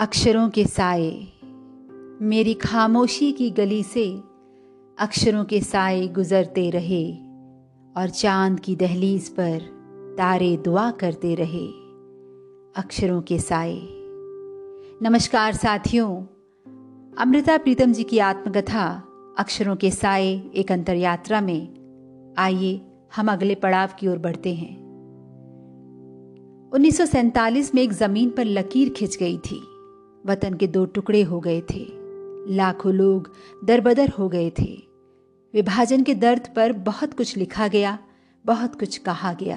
अक्षरों के साए, मेरी खामोशी की गली से अक्षरों के साए गुजरते रहे और चांद की दहलीज पर तारे दुआ करते रहे, अक्षरों के साए। नमस्कार साथियों, अमृता प्रीतम जी की आत्मकथा अक्षरों के साए एक अंतर यात्रा में आइए हम अगले पड़ाव की ओर बढ़ते हैं। 1947 में एक जमीन पर लकीर खिंच गई थी, वतन के दो टुकड़े हो गए थे, लाखों लोग दरबदर हो गए थे। विभाजन के दर्द पर बहुत कुछ लिखा गया, बहुत कुछ कहा गया,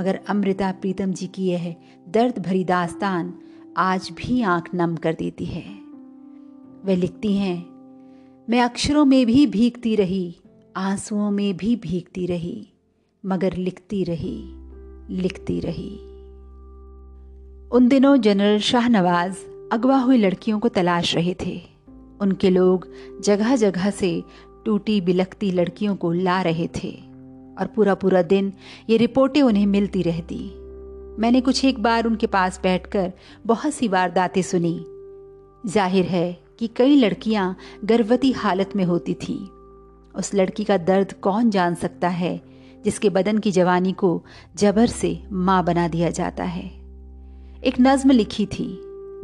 मगर अमृता प्रीतम जी की यह दर्द भरी दास्तान आज भी आंख नम कर देती है। वे लिखती हैं, मैं अक्षरों में भी भीगती रही, आंसुओं में भी भीगती रही, मगर लिखती रही, लिखती रही। उन दिनों जनरल शाहनवाज अगवा हुई लड़कियों को तलाश रहे थे। उनके लोग जगह जगह से टूटी बिलखती लड़कियों को ला रहे थे और पूरा पूरा दिन ये रिपोर्टें उन्हें मिलती रहती। मैंने कुछ एक बार उनके पास बैठकर बहुत सी वारदातें सुनी। जाहिर है कि कई लड़कियां गर्भवती हालत में होती थीं। उस लड़की का दर्द कौन जान सकता है जिसके बदन की जवानी को जबर से मां बना दिया जाता है। एक नज्म लिखी थी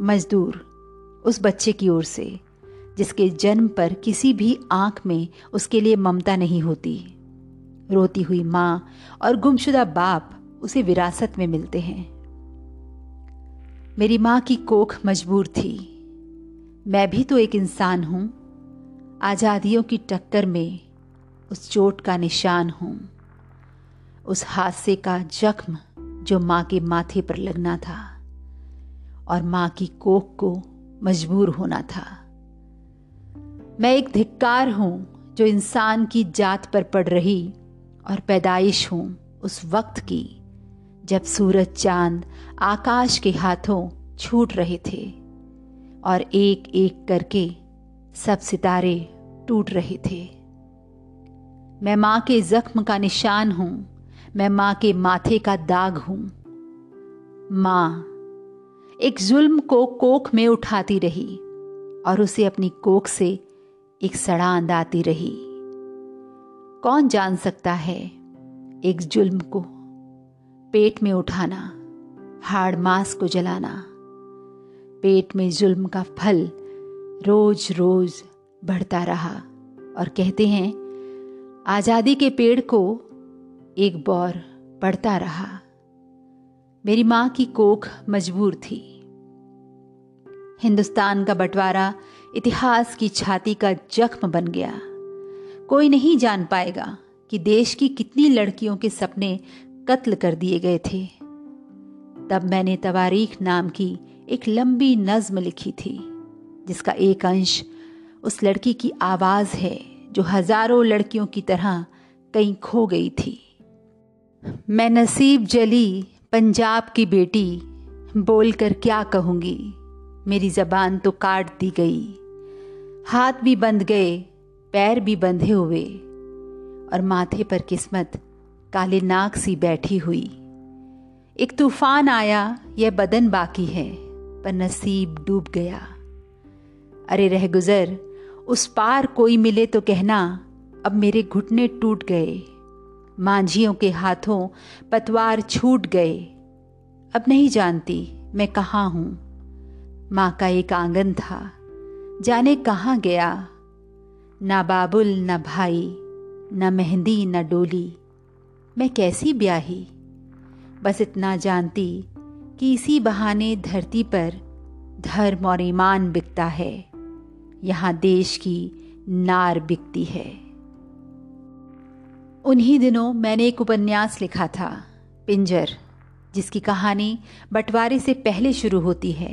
मजदूर, उस बच्चे की ओर से जिसके जन्म पर किसी भी आंख में उसके लिए ममता नहीं होती। रोती हुई मां और गुमशुदा बाप उसे विरासत में मिलते हैं। मेरी मां की कोख मजबूर थी, मैं भी तो एक इंसान हूं, आज़ादियों की टक्कर में उस चोट का निशान हूं, उस हादसे का जख्म जो मां के माथे पर लगना था और मां की कोख को मजबूर होना था। मैं एक धिक्कार हूं जो इंसान की जात पर पड़ रही और पैदाइश हूं उस वक्त की जब सूरज चांद आकाश के हाथों छूट रहे थे और एक एक करके सब सितारे टूट रहे थे। मैं मां के जख्म का निशान हूं, मैं मां के माथे का दाग हूं। मां एक जुल्म को कोख में उठाती रही और उसे अपनी कोख से एक सड़ांद आती रही। कौन जान सकता है एक जुल्म को पेट में उठाना, हाड़ मांस को जलाना, पेट में जुल्म का फल रोज रोज बढ़ता रहा। और कहते हैं आज़ादी के पेड़ को एक बौर पड़ता रहा। मेरी मां की कोख मजबूर थी। हिंदुस्तान का बंटवारा इतिहास की छाती का जख्म बन गया। कोई नहीं जान पाएगा कि देश की कितनी लड़कियों के सपने कत्ल कर दिए गए थे। तब मैंने तवारीख नाम की एक लंबी नज्म लिखी थी जिसका एक अंश उस लड़की की आवाज़ है जो हजारों लड़कियों की तरह कहीं खो गई थी। मैं नसीब जली पंजाब की बेटी बोल कर क्या कहूँगी, मेरी जबान तो काट दी गई, हाथ भी बंध गए, पैर भी बंधे हुए और माथे पर किस्मत काले नाग सी बैठी हुई। एक तूफान आया, यह बदन बाकी है, पर नसीब डूब गया। अरे रह गुजर उस पार कोई मिले तो कहना, अब मेरे घुटने टूट गए, मांझियों के हाथों पतवार छूट गए। अब नहीं जानती मैं कहाँ हूँ। माँ का एक आंगन था, जाने कहाँ गया, ना बाबुल ना भाई, ना मेहंदी ना डोली, मैं कैसी ब्याही। बस इतना जानती कि इसी बहाने धरती पर धर्म और ईमान बिकता है, यहाँ देश की नार बिकती है। उन्हीं दिनों मैंने एक उपन्यास लिखा था पिंजर, जिसकी कहानी बंटवारे से पहले शुरू होती है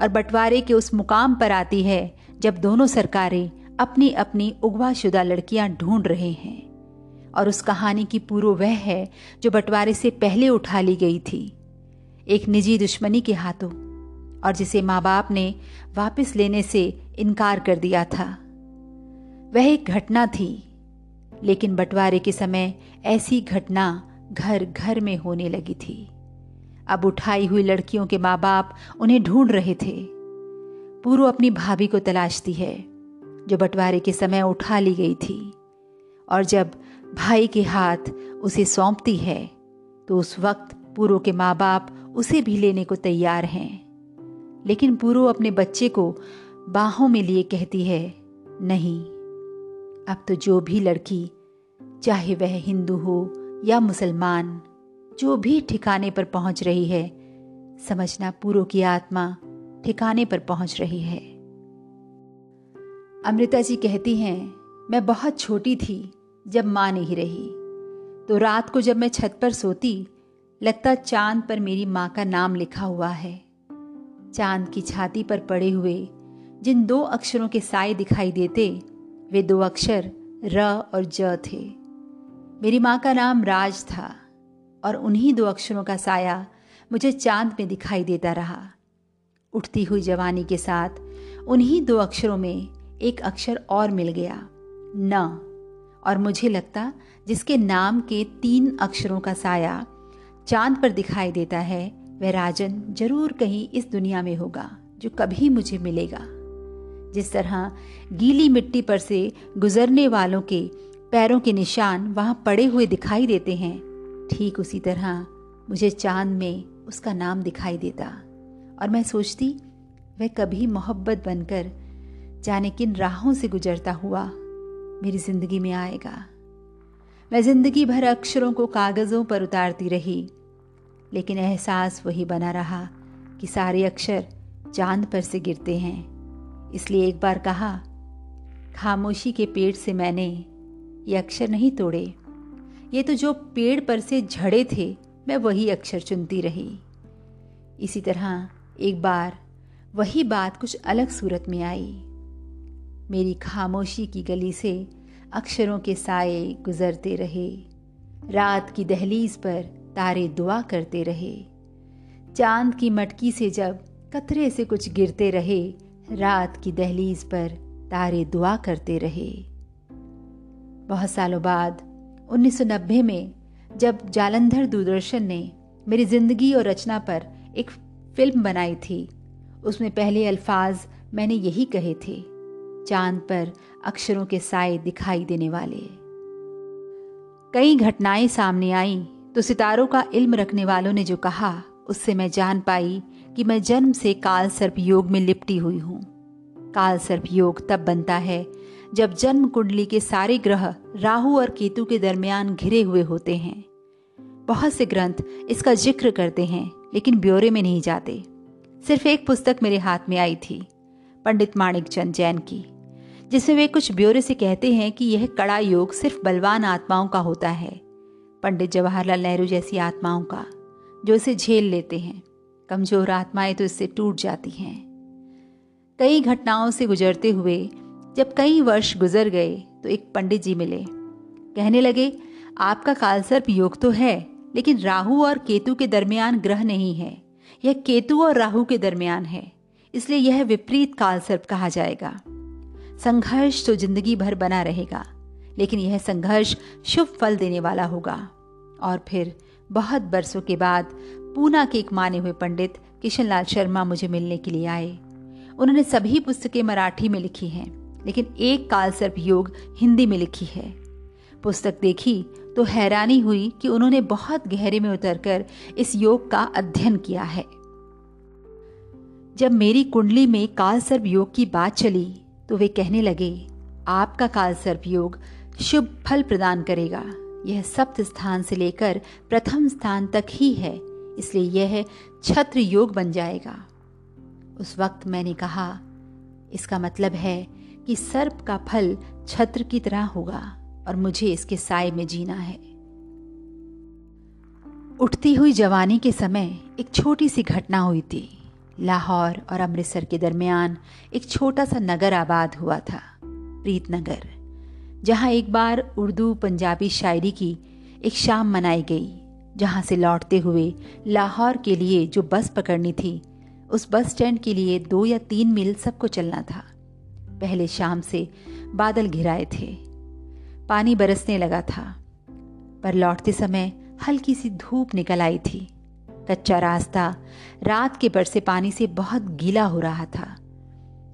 और बंटवारे के उस मुकाम पर आती है जब दोनों सरकारें अपनी अपनी उगवाशुदा लड़कियां ढूंढ रहे हैं। और उस कहानी की पूर्व वह है जो बंटवारे से पहले उठा ली गई थी एक निजी दुश्मनी के हाथों और जिसे माँ बाप ने वापस लेने से इनकार कर दिया था। वह एक घटना थी, लेकिन बंटवारे के समय ऐसी घटना घर घर में होने लगी थी। अब उठाई हुई लड़कियों के माँ बाप उन्हें ढूंढ रहे थे पूरू अपनी भाभी को तलाशती है जो बंटवारे के समय उठा ली गई थी, और जब भाई के हाथ उसे सौंपती है तो उस वक्त पूरू के माँ बाप उसे भी लेने को तैयार हैं, लेकिन पूरू अपने बच्चे को बाहों में लिए कहती है, नहीं, अब तो जो भी लड़की, चाहे वह हिंदू हो या मुसलमान, जो भी ठिकाने पर पहुंच रही है, समझना पूरू की आत्मा ठिकाने पर पहुंच रही है। अमृता जी कहती हैं, मैं बहुत छोटी थी जब माँ नहीं रही, तो रात को जब मैं छत पर सोती, लगता चांद पर मेरी माँ का नाम लिखा हुआ है। चांद की छाती पर पड़े हुए जिन दो अक्षरों के साए दिखाई देते, वे दो अक्षर र और ज थे। मेरी माँ का नाम राज था और उन्हीं दो अक्षरों का साया मुझे चांद में दिखाई देता रहा। उठती हुई जवानी के साथ उन्हीं दो अक्षरों में एक अक्षर और मिल गया, न, और मुझे लगता जिसके नाम के तीन अक्षरों का साया चांद पर दिखाई देता है, वह राजन जरूर कहीं इस दुनिया में होगा जो कभी मुझे मिलेगा। जिस तरह गीली मिट्टी पर से गुजरने वालों के पैरों के निशान वहाँ पड़े हुए दिखाई देते हैं, ठीक उसी तरह मुझे चांद में उसका नाम दिखाई देता, और मैं सोचती वह कभी मोहब्बत बनकर जाने किन राहों से गुजरता हुआ मेरी ज़िंदगी में आएगा। मैं ज़िंदगी भर अक्षरों को कागज़ों पर उतारती रही, लेकिन एहसास वही बना रहा कि सारे अक्षर चांद पर से गिरते हैं। इसलिए एक बार कहा, खामोशी के पेड़ से मैंने ये अक्षर नहीं तोड़े, ये तो जो पेड़ पर से झड़े थे मैं वही अक्षर चुनती रही। इसी तरह एक बार वही बात कुछ अलग सूरत में आई। मेरी खामोशी की गली से अक्षरों के साए गुजरते रहे, रात की दहलीज पर तारे दुआ करते रहे, चांद की मटकी से जब कतरे से कुछ गिरते रहे, रात की दहलीज पर तारे दुआ करते रहे। बहुत सालों बाद 1990 में जब जालंधर दूरदर्शन ने मेरी ज़िंदगी और रचना पर एक फिल्म बनाई थी, उसमें पहले अल्फाज मैंने यही कहे थे, चांद पर अक्षरों के साए दिखाई देने वाले। कई घटनाएं सामने आईं तो सितारों का इल्म रखने वालों ने जो कहा, उससे मैं जान पाई कि मैं जन्म से काल सर्प योग में लिपटी हुई हूँ। काल सर्प योग तब बनता है जब जन्म कुंडली के सारे ग्रह राहु और केतु के दरमियान घिरे हुए होते हैं। बहुत से ग्रंथ इसका जिक्र करते हैं, लेकिन ब्यौरे में नहीं जाते। सिर्फ एक पुस्तक मेरे हाथ में आई थी, पंडित माणिक चंद जैन की, जिसमें वे कुछ ब्यौरे से कहते हैं कि यह कड़ा योग सिर्फ बलवान आत्माओं का होता है, पंडित जवाहरलाल नेहरू जैसी आत्माओं का, जो इसे झेल लेते हैं। कमजोर आत्माएं तो इससे टूट जाती हैं। कई घटनाओं से गुजरते हुए जब कई वर्ष गुजर गए तो एक पंडित जी मिले, कहने लगे, आपका कालसर्प योग तो है, लेकिन राहु और केतु के दरमियान ग्रह नहीं है, यह केतु और राहु के दरमियान है, इसलिए यह विपरीत कालसर्प कहा जाएगा। संघर्ष तो जिंदगी भर बना रहेगा, लेकिन यह संघर्ष शुभ फल देने वाला होगा। और फिर बहुत बरसों के बाद पूना के एक माने हुए पंडित किशनलाल शर्मा मुझे मिलने के लिए आए। उन्होंने सभी पुस्तकें मराठी में लिखी हैं, लेकिन एक कालसर्प योग हिंदी में लिखी है। पुस्तक देखी तो हैरानी हुई कि उन्होंने बहुत गहरे में उतरकर इस योग का अध्ययन किया है। जब मेरी कुंडली में कालसर्प योग की बात चली तो वे कहने लगे, आपका कालसर्प योग शुभ फल प्रदान करेगा, यह सप्त स्थान से लेकर प्रथम स्थान तक ही है, इसलिए यह छत्र योग बन जाएगा। उस वक्त मैंने कहा, इसका मतलब है कि सर्प का फल छत्र की तरह होगा और मुझे इसके साए में जीना है। उठती हुई जवानी के समय एक छोटी सी घटना हुई थी। लाहौर और अमृतसर के दरमियान एक छोटा सा नगर आबाद हुआ था, प्रीतनगर, जहाँ एक बार उर्दू पंजाबी शायरी की एक शाम मनाई गई, जहाँ से लौटते हुए लाहौर के लिए जो बस पकड़नी थी, उस बस स्टैंड के लिए 2 या 3 मील सबको चलना था। पहले शाम से बादल घिराए थे, पानी बरसने लगा था, पर लौटते समय हल्की सी धूप निकल आई थी। कच्चा रास्ता रात के बरसे पानी से बहुत गीला हो रहा था।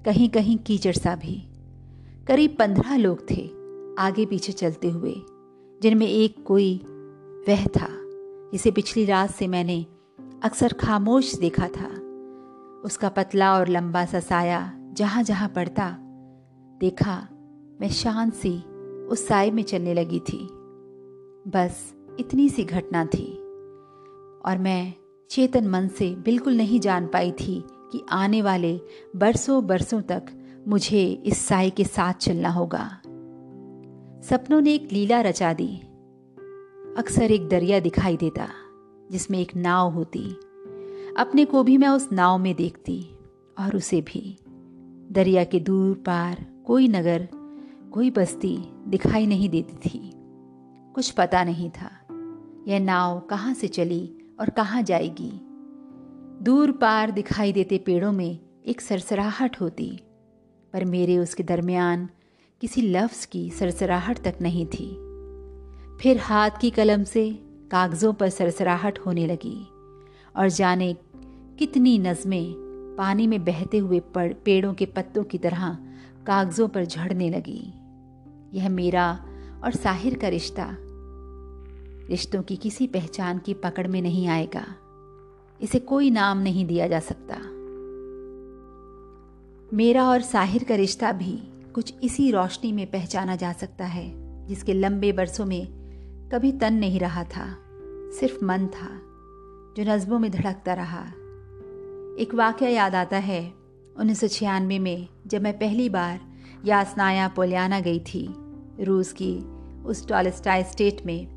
कहीं कहीं कीचड़ सा भी। करीब 15 लोग थे आगे पीछे चलते हुए, जिनमें एक कोई वह था जिसे पिछली रात से मैंने अक्सर खामोश देखा था। उसका पतला और लंबा सा साया जहाँ जहाँ पड़ता देखा, मैं शान सी उस साए में चलने लगी थी। बस इतनी सी घटना थी और मैं चेतन मन से बिल्कुल नहीं जान पाई थी कि आने वाले बरसों बरसों तक मुझे इस साए के साथ चलना होगा। सपनों ने एक लीला रचा दी। अक्सर एक दरिया दिखाई देता जिसमें एक नाव होती। अपने को भी मैं उस नाव में देखती और उसे भी। दरिया के दूर पार कोई नगर, कोई बस्ती दिखाई नहीं देती थी। कुछ पता नहीं था यह नाव कहाँ से चली और कहाँ जाएगी। दूर पार दिखाई देते पेड़ों में एक सरसराहट होती, पर मेरे उसके दरमियान किसी लफ्ज़ की सरसराहट तक नहीं थी। फिर हाथ की कलम से कागज़ों पर सरसराहट होने लगी और जाने कितनी नज़में पानी में बहते हुए पेड़ों के पत्तों की तरह कागज़ों पर झड़ने लगी। यह मेरा और साहिर का रिश्ता रिश्तों की किसी पहचान की पकड़ में नहीं आएगा। इसे कोई नाम नहीं दिया जा सकता। मेरा और साहिर का रिश्ता भी कुछ इसी रोशनी में पहचाना जा सकता है जिसके लंबे बरसों में कभी तन नहीं रहा था, सिर्फ मन था जो नज़्मों में धड़कता रहा। एक वाक़या याद आता है। 1996 में जब मैं पहली बार यासनाया पोलियाना गई थी, रूस की उस टॉलस्टाई स्टेट में,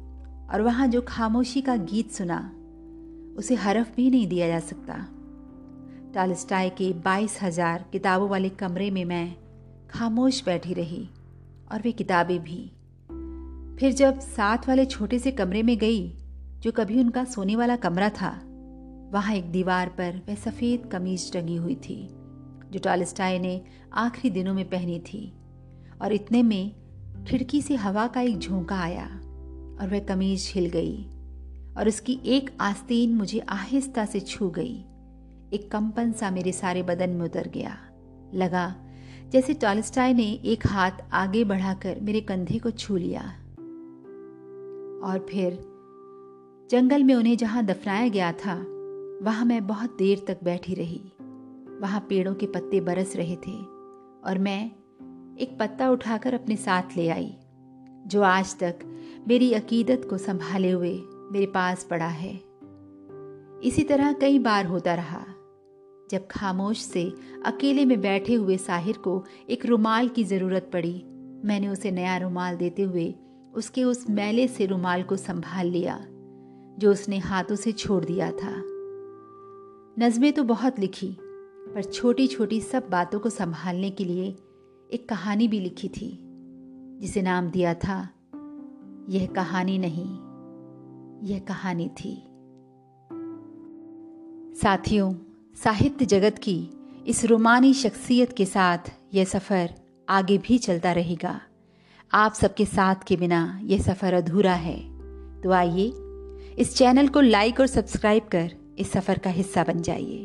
और वहाँ जो खामोशी का गीत सुना उसे हरफ भी नहीं दिया जा सकता। टॉलस्टाई के 22,000 किताबों वाले कमरे में मैं खामोश बैठी रही और वे किताबें भी। फिर जब 7 वाले छोटे से कमरे में गई जो कभी उनका सोने वाला कमरा था, वहाँ एक दीवार पर वह सफ़ेद कमीज टंगी हुई थी जो टॉलस्टाई ने आखिरी दिनों में पहनी थी, और इतने में खिड़की से हवा का एक झोंका आया और वह कमीज हिल गई और उसकी एक आस्तीन मुझे आहिस्ता से छू गई। एक कंपन सा मेरे सारे बदन में उतर गया। लगा जैसे टॉलस्टाई ने एक हाथ आगे बढ़ाकर मेरे कंधे को छू लिया। और फिर जंगल में उन्हें जहाँ दफनाया गया था वहाँ मैं बहुत देर तक बैठी रही। वहाँ पेड़ों के पत्ते बरस रहे थे और मैं एक पत्ता उठाकर अपने साथ ले आई जो आज तक मेरी अकीदत को संभाले हुए मेरे पास पड़ा है। इसी तरह कई बार होता रहा। जब खामोश से अकेले में बैठे हुए साहिर को एक रुमाल की ज़रूरत पड़ी, मैंने उसे नया रुमाल देते हुए उसके उस मैले से रुमाल को संभाल लिया जो उसने हाथों से छोड़ दिया था। नज़में तो बहुत लिखी, पर छोटी छोटी सब बातों को संभालने के लिए एक कहानी भी लिखी थी जिसे नाम दिया था यह कहानी नहीं, यह कहानी थी। साथियों, साहित्य जगत की इस रोमानी शख्सियत के साथ यह सफ़र आगे भी चलता रहेगा। आप सबके साथ के बिना यह सफ़र अधूरा है। तो आइए इस चैनल को लाइक और सब्सक्राइब कर इस सफ़र का हिस्सा बन जाइए।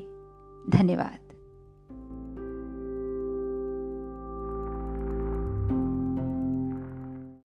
धन्यवाद।